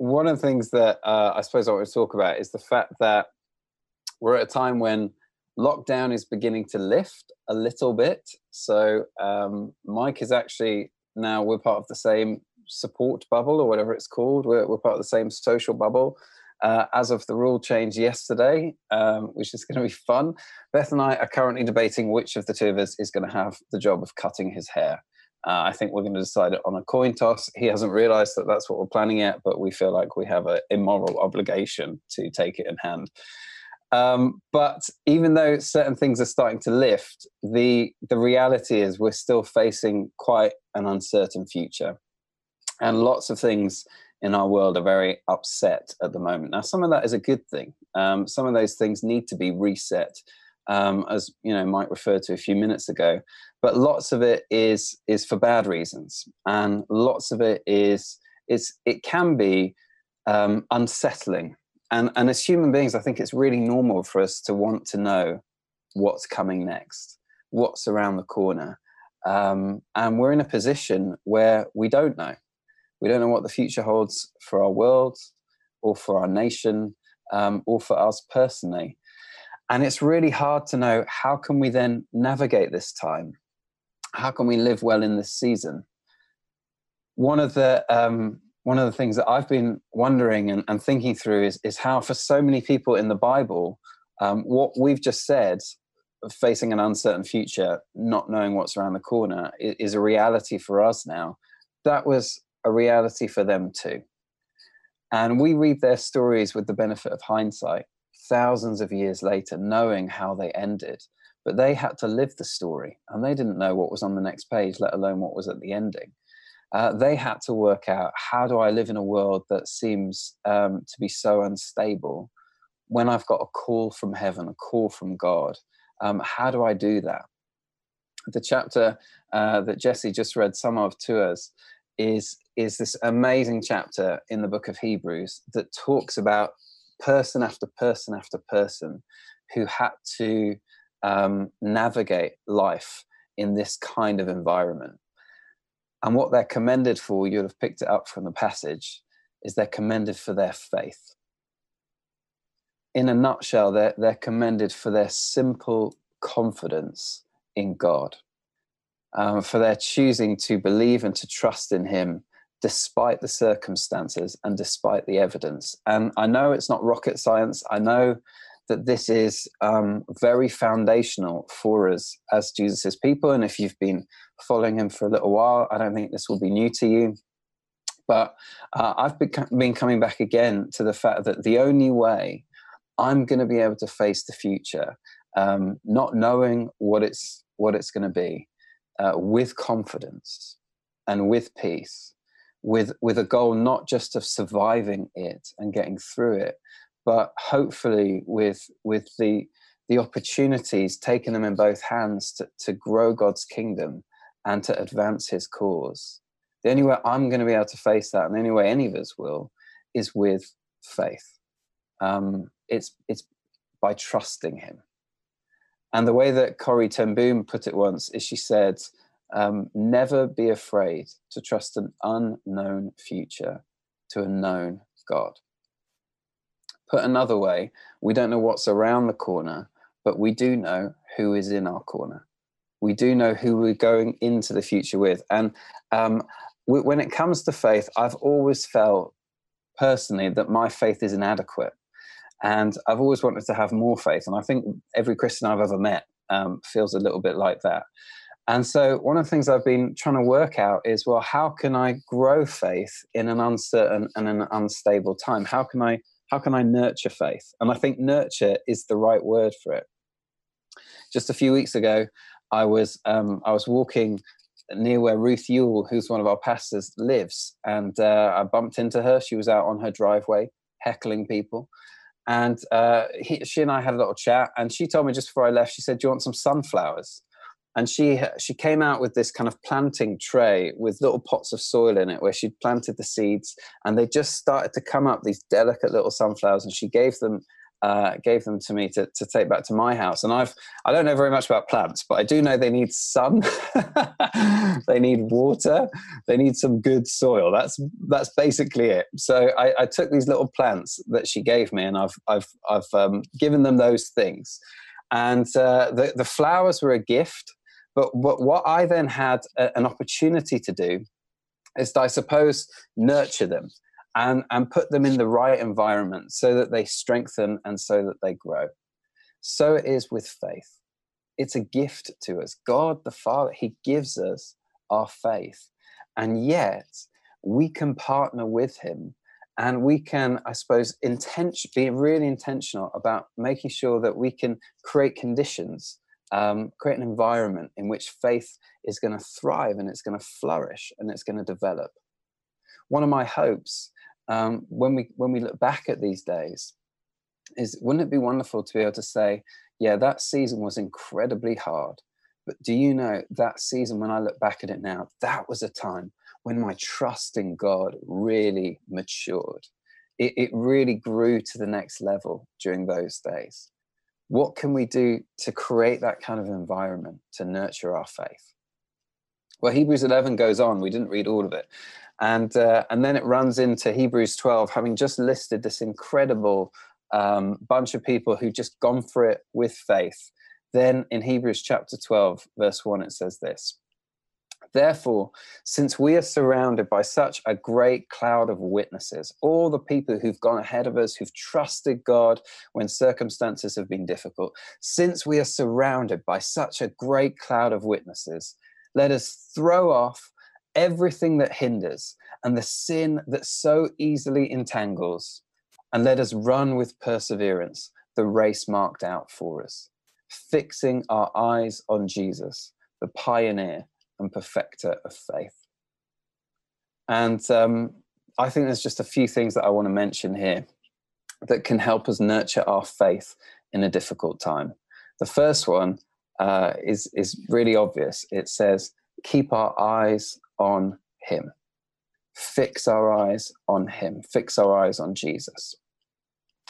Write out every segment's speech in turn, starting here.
one of the things that I suppose I want to talk about is the fact that we're at a time when lockdown is beginning to lift a little bit. So Mike is actually now, we're part of the same support bubble or whatever it's called. We're part of the same social bubble. As of the rule change yesterday, which is going to be fun, Beth and I are currently debating which of the two of us is going to have the job of cutting his hair. I think we're going to decide it on a coin toss. He hasn't realised that that's what we're planning yet, but we feel like we have an immoral obligation to take it in hand. But even though certain things are starting to lift, the reality is we're still facing quite an uncertain future. And lots of things in our world are very upset at the moment. Now, some of that is a good thing. Some of those things need to be reset, as you know, Mike referred to a few minutes ago. But lots of it is for bad reasons, and lots of it it can be unsettling. And as human beings, I think it's really normal for us to want to know what's coming next, what's around the corner, and we're in a position where we don't know. We don't know what the future holds for our world or for our nation or for us personally. And it's really hard to know, how can we then navigate this time? How can we live well in this season? One of the things that I've been wondering and thinking through is how for so many people in the Bible, what we've just said, facing an uncertain future, not knowing what's around the corner, is a reality for us now. That was a reality for them too. And we read their stories with the benefit of hindsight, thousands of years later, knowing how they ended. But they had to live the story, and they didn't know what was on the next page, let alone what was at the ending. They had to work out, how do I live in a world that seems to be so unstable when I've got a call from heaven, a call from God? How do I do that? The chapter that Jesse just read some of to us is this amazing chapter in the book of Hebrews that talks about person after person after person who had to navigate life in this kind of environment. And what they're commended for, you'll have picked it up from the passage, is they're commended for their faith. In a nutshell, they're commended for their simple confidence in God, for their choosing to believe and to trust in him despite the circumstances and despite the evidence. And I know it's not rocket science. I know that this is very foundational for us as Jesus's people. And if you've been following him for a little while, I don't think this will be new to you. But I've been coming back again to the fact that the only way I'm going to be able to face the future, not knowing what it's going to be, with confidence and with peace, with a goal not just of surviving it and getting through it, but hopefully with the opportunities, taking them in both hands to grow God's kingdom and to advance his cause. The only way I'm going to be able to face that, and the only way any of us will, is with faith. It's by trusting him. And the way that Corrie Ten Boom put it once is she said, never be afraid to trust an unknown future to a known God. Put another way, we don't know what's around the corner, but we do know who is in our corner. We do know who we're going into the future with. And when it comes to faith, I've always felt personally that my faith is inadequate. And I've always wanted to have more faith. And I think every Christian I've ever met feels a little bit like that. And so one of the things I've been trying to work out is, well, how can I grow faith in an uncertain and an unstable time? How can I nurture faith? And I think nurture is the right word for it. Just a few weeks ago, I was walking near where Ruth Yule, who's one of our pastors, lives. And I bumped into her. She was out on her driveway heckling people. And she and I had a little chat, and she told me just before I left, she said, do you want some sunflowers? And she came out with this kind of planting tray with little pots of soil in it where she'd planted the seeds, and they just started to come up, these delicate little sunflowers, and she gave them gave them to me to take back to my house. And I don't know very much about plants, but I do know they need sun, they need water, they need some good soil. That's basically it. So I took these little plants that she gave me, and I've given them those things. And the flowers were a gift, but what I then had an opportunity to do is to, I suppose, nurture them and put them in the right environment so that they strengthen and so that they grow. So it is with faith. It's a gift to us. God the Father, he gives us our faith. And yet we can partner with him. And we can, I suppose, be really intentional about making sure that we can create conditions, create an environment in which faith is going to thrive and it's going to flourish and it's going to develop. One of my hopes when we look back at these days is, wouldn't it be wonderful to be able to say, yeah, that season was incredibly hard. But do you know that season, when I look back at it now, that was a time when my trust in God really matured. It really grew to the next level during those days. What can we do to create that kind of environment to nurture our faith? Well, Hebrews 11 goes on. We didn't read all of it. And then it runs into Hebrews 12, having just listed this incredible bunch of people who just gone for it with faith. Then in Hebrews chapter 12, verse 1, it says this: "Therefore, since we are surrounded by such a great cloud of witnesses," all the people who've gone ahead of us, who've trusted God when circumstances have been difficult, "since we are surrounded by such a great cloud of witnesses, let us throw off everything that hinders and the sin that so easily entangles, and let us run with perseverance the race marked out for us, fixing our eyes on Jesus, the pioneer and perfecter of faith." And I think there's just a few things that I want to mention here that can help us nurture our faith in a difficult time. The first one is really obvious. It says, keep our eyes on him. Fix our eyes on him. Fix our eyes on Jesus.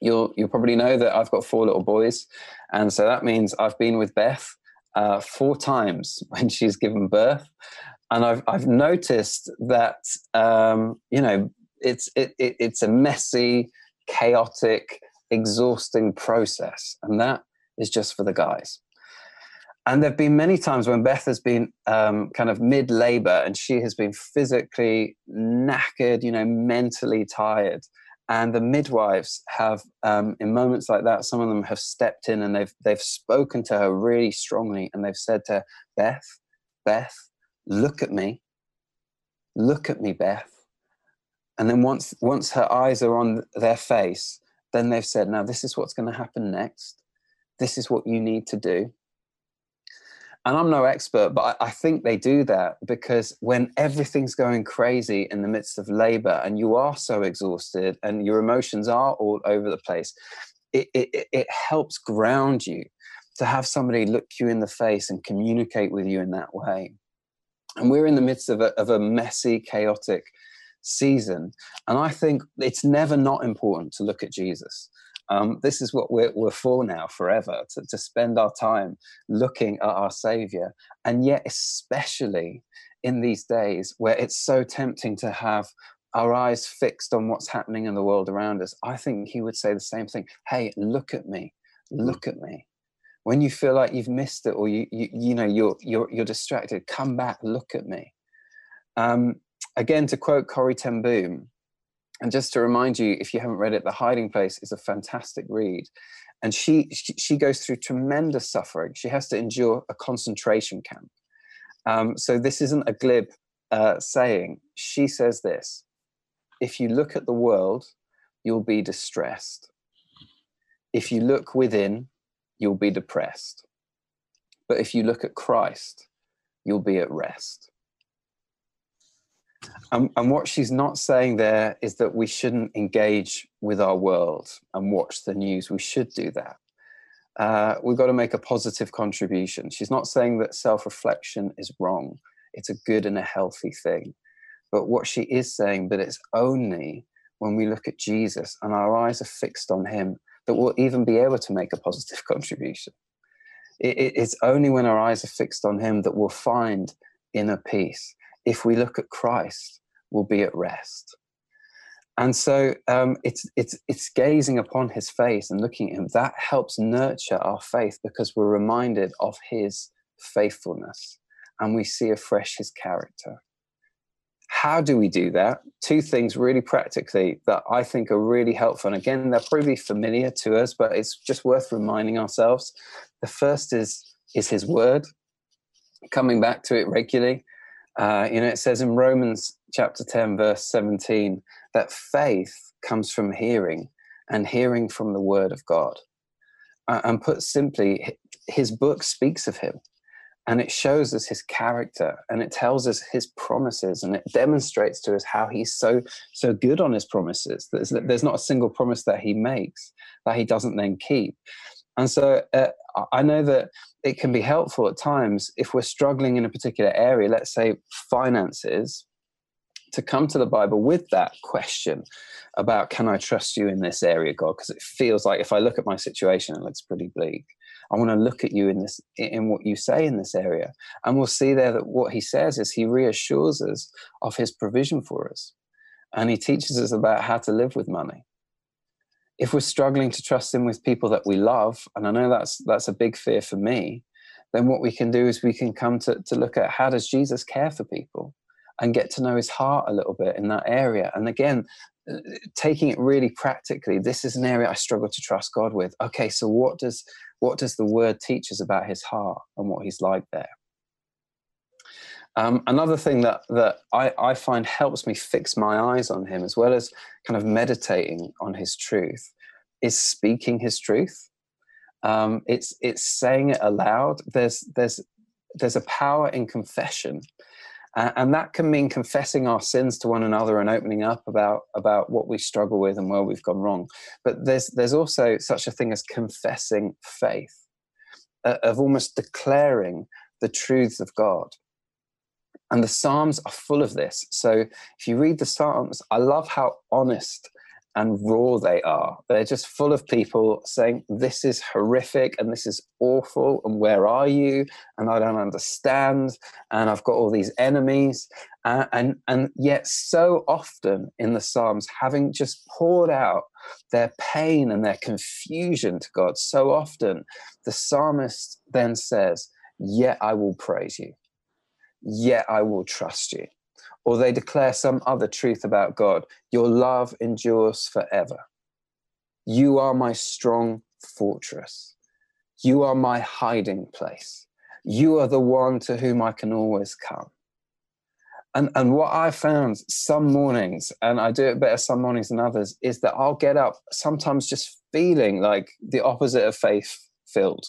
You'll probably know that I've got 4 little boys. And so that means I've been with Beth 4 times when she's given birth, and I've noticed that it's a messy, chaotic, exhausting process, and that is just for the guys. And there've been many times when Beth has been kind of mid-labor, and she has been physically knackered, mentally tired. And the midwives have, in moments like that, some of them have stepped in and they've spoken to her really strongly, and they've said to her, Beth, look at me, Beth. And then once her eyes are on their face, then they've said, now this is what's going to happen next. This is what you need to do. And I'm no expert, but I think they do that because when everything's going crazy in the midst of labor and you are so exhausted and your emotions are all over the place, it helps ground you to have somebody look you in the face and communicate with you in that way. And we're in the midst of a messy, chaotic season. And I think it's never not important to look at Jesus. This is what we're for now, forever, to spend our time looking at our Saviour. And yet, especially in these days where it's so tempting to have our eyes fixed on what's happening in the world around us, I think he would say the same thing. Hey, look at me. When you feel like you've missed it, or you're distracted, come back, look at me. Again, to quote Corrie Ten Boom, and just to remind you, if you haven't read it, The Hiding Place is a fantastic read. And she goes through tremendous suffering. She has to endure a concentration camp. So this isn't a glib saying. She says this: if you look at the world, you'll be distressed. If you look within, you'll be depressed. But if you look at Christ, you'll be at rest. And what she's not saying there is that we shouldn't engage with our world and watch the news. We should do that. We've got to make a positive contribution. She's not saying that self-reflection is wrong. It's a good and a healthy thing. But what she is saying, but it's only when we look at Jesus and our eyes are fixed on him that we'll even be able to make a positive contribution. It's only when our eyes are fixed on him that we'll find inner peace. If we look at Christ, we'll be at rest. And so it's gazing upon his face and looking at him. That helps nurture our faith because we're reminded of his faithfulness and we see afresh his character. How do we do that? Two things really practically that I think are really helpful. And again, they're probably familiar to us, but it's just worth reminding ourselves. The first is his word, coming back to it regularly. It says in Romans chapter 10, verse 17, that faith comes from hearing and hearing from the word of God. And put simply, his book speaks of him and it shows us his character and it tells us his promises and it demonstrates to us how he's so good on his promises. There's not a single promise that he makes that he doesn't then keep. And so I know that it can be helpful at times if we're struggling in a particular area, let's say finances, to come to the Bible with that question about, can I trust you in this area, God? Because it feels like if I look at my situation, it looks pretty bleak. I want to look at you in what you say in this area. And we'll see there that what he says is he reassures us of his provision for us. And he teaches us about how to live with money. If we're struggling to trust him with people that we love, and I know that's a big fear for me, then what we can do is we can come to look at how does Jesus care for people and get to know his heart a little bit in that area. And again, taking it really practically, this is an area I struggle to trust God with. Okay, so what does the word teach us about his heart and what he's like there? Another thing that I find helps me fix my eyes on him, as well as kind of meditating on his truth, is speaking his truth. It's saying it aloud. There's a power in confession, and that can mean confessing our sins to one another and opening up about what we struggle with and where we've gone wrong. But there's also such a thing as confessing faith, of almost declaring the truths of God. And the Psalms are full of this. So if you read the Psalms, I love how honest and raw they are. They're just full of people saying, this is horrific and this is awful and where are you? And I don't understand and I've got all these enemies. And yet so often in the Psalms, having just poured out their pain and their confusion to God, so often the psalmist then says, yet I will praise you. Yet I will trust you. Or they declare some other truth about God. Your love endures forever. You are my strong fortress. You are my hiding place. You are the one to whom I can always come. And what I found some mornings, and I do it better some mornings than others, is that I'll get up sometimes just feeling like the opposite of faith-filled.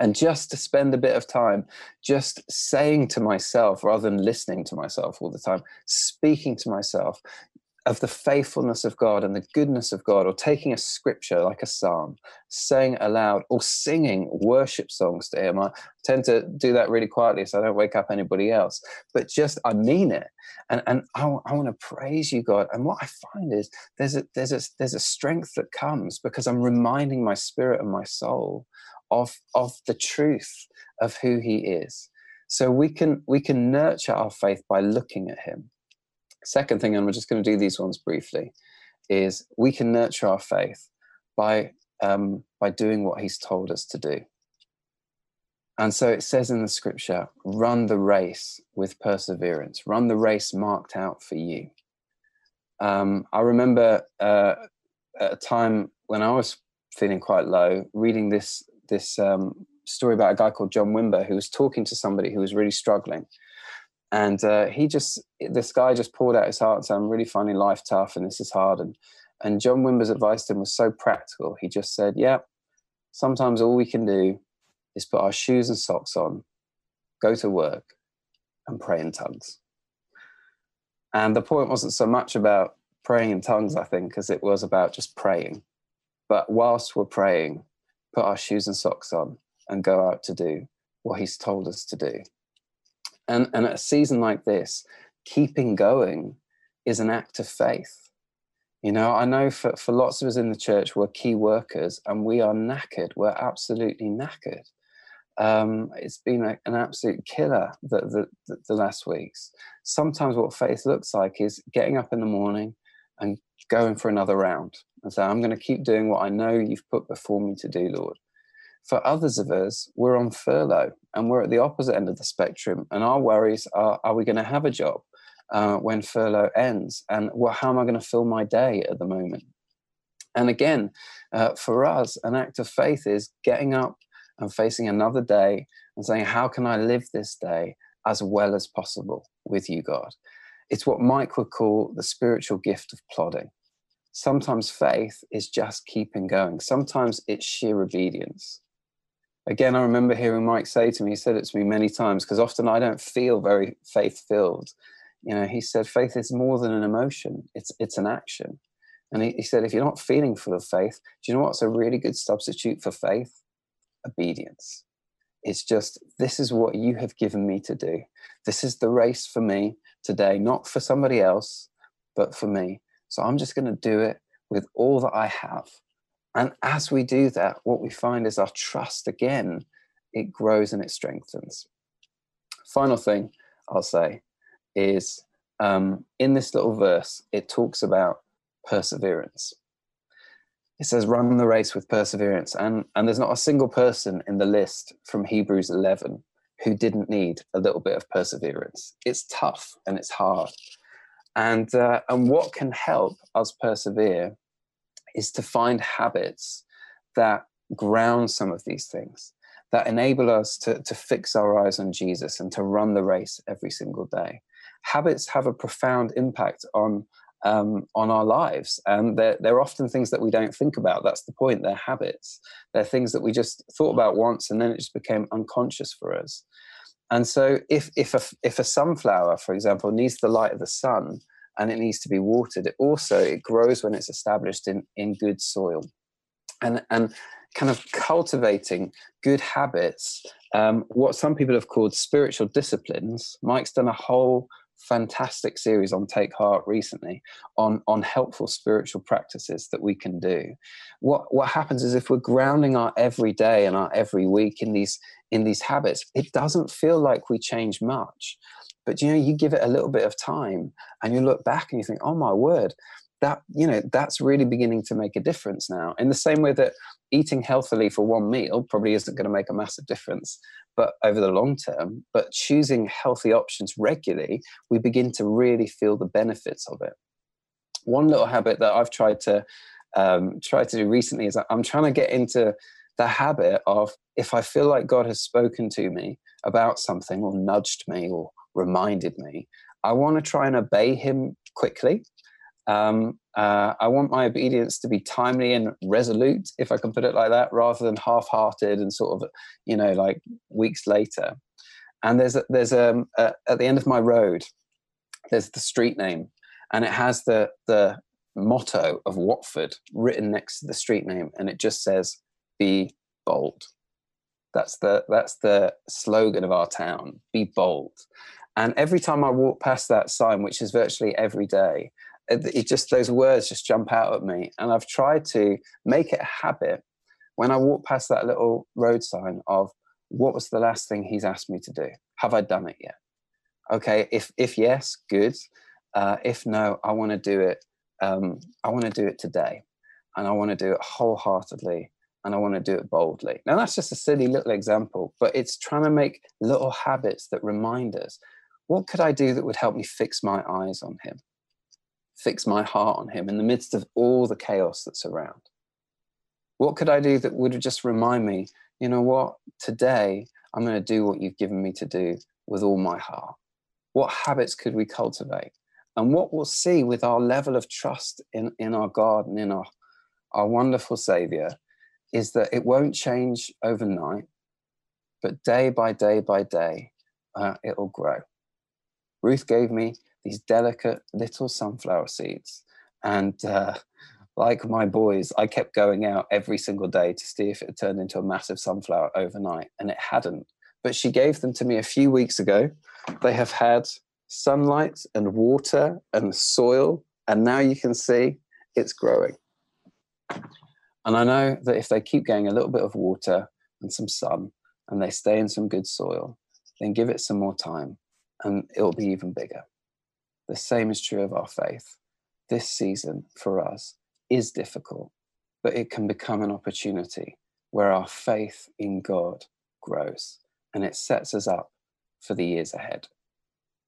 And just to spend a bit of time just saying to myself, rather than listening to myself all the time, speaking to myself of the faithfulness of God and the goodness of God, or taking a scripture like a psalm, saying it aloud, or singing worship songs to him. I tend to do that really quietly so I don't wake up anybody else. But just, I mean it. And I want to praise you, God. And what I find is there's a strength that comes because I'm reminding my spirit and my soul of the truth of who he is. So we can nurture our faith by looking at him. Second thing, and we're just going to do these ones briefly, is we can nurture our faith by doing what he's told us to do. And so it says in the scripture, run the race with perseverance, run the race marked out for you. I remember at a time when I was feeling quite low, reading this story about a guy called John Wimber who was talking to somebody who was really struggling. And this guy just poured out his heart and said, I'm really finding life tough and this is hard. And John Wimber's advice to him was so practical. He just said, yeah, sometimes all we can do is put our shoes and socks on, go to work and pray in tongues. And the point wasn't so much about praying in tongues, I think, as it was about just praying. But whilst we're praying, put our shoes and socks on and go out to do what he's told us to do. And at a season like this, keeping going is an act of faith. You know, I know for lots of us in the church, we're key workers and we are knackered. We're absolutely knackered. It's been an absolute killer the last weeks. Sometimes what faith looks like is getting up in the morning and going for another round and saying, I'm going to keep doing what I know you've put before me to do, Lord. For others of us, we're on furlough and we're at the opposite end of the spectrum, and our worries are we going to have a job when furlough ends, and how am I going to fill my day at the moment? And again, for us, an act of faith is getting up and facing another day and saying, how can I live this day as well as possible with you, God? It's what Mike would call the spiritual gift of plodding. Sometimes faith is just keeping going. Sometimes it's sheer obedience. Again, I remember hearing Mike say to me, he said it to me many times, because often I don't feel very faith-filled. You know, he said, faith is more than an emotion. It's an action. And he said, if you're not feeling full of faith, do you know what's a really good substitute for faith? Obedience. It's just, this is what you have given me to do. This is the race for me today, not for somebody else, but for me. So I'm just going to do it with all that I have. And as we do that, what we find is our trust again, it grows and it strengthens. Final thing I'll say is in this little verse, it talks about perseverance. It says, run the race with perseverance. And there's not a single person in the list from Hebrews 11 who didn't need a little bit of perseverance. It's tough and it's hard. And what can help us persevere is to find habits that ground some of these things, that enable us to fix our eyes on Jesus and to run the race every single day. Habits have a profound impact on our lives, and they're often things that we don't think about. That's the point. They're habits. They're things that we just thought about once and then it just became unconscious for us. And so if a sunflower, for example, needs the light of the sun and it needs to be watered, it grows when it's established in good soil. And kind of cultivating good habits, what some people have called spiritual disciplines. Mike's done a whole fantastic series on Take Heart recently on helpful spiritual practices that we can do. What happens is if we're grounding our every day and our every week in these habits, it doesn't feel like we change much. But, you know, you give it a little bit of time and you look back and you think, oh, my word, that, you know, that's really beginning to make a difference now. In the same way that eating healthily for one meal probably isn't going to make a massive difference, but over the long term, but choosing healthy options regularly, we begin to really feel the benefits of it. One little habit that I've tried to do recently is I'm trying to get into the habit of, if I feel like God has spoken to me about something or nudged me or reminded me, I want to try and obey him quickly. I want my obedience to be timely and resolute, if I can put it like that, rather than half-hearted and sort of, you know, like weeks later. And there's at the end of my road, there's the street name, and it has the motto of Watford written next to the street name, and it just says, "Be bold." That's the slogan of our town, "Be bold." And every time I walk past that sign, which is virtually every day, it just, those words just jump out at me. And I've tried to make it a habit when I walk past that little road sign of, what was the last thing he's asked me to do? Have I done it yet? Okay, if yes, good. If no, I want to do it. I want to do it today, and I want to do it wholeheartedly, and I want to do it boldly. Now, that's just a silly little example, but it's trying to make little habits that remind us, what could I do that would help me fix my eyes on him? Fix my heart on him in the midst of all the chaos that's around? What could I do that would just remind me, you know what, today I'm going to do what you've given me to do with all my heart? What habits could we cultivate? And what we'll see with our level of trust in our God and in our wonderful Saviour is that it won't change overnight, but day by day by day, it'll grow. Ruth gave me these delicate little sunflower seeds. And like my boys, I kept going out every single day to see if it turned into a massive sunflower overnight, and it hadn't. But she gave them to me a few weeks ago. They have had sunlight and water and soil, and now you can see it's growing. And I know that if they keep getting a little bit of water and some sun, and they stay in some good soil, then give it some more time and it'll be even bigger. The same is true of our faith. This season for us is difficult, but it can become an opportunity where our faith in God grows, and it sets us up for the years ahead.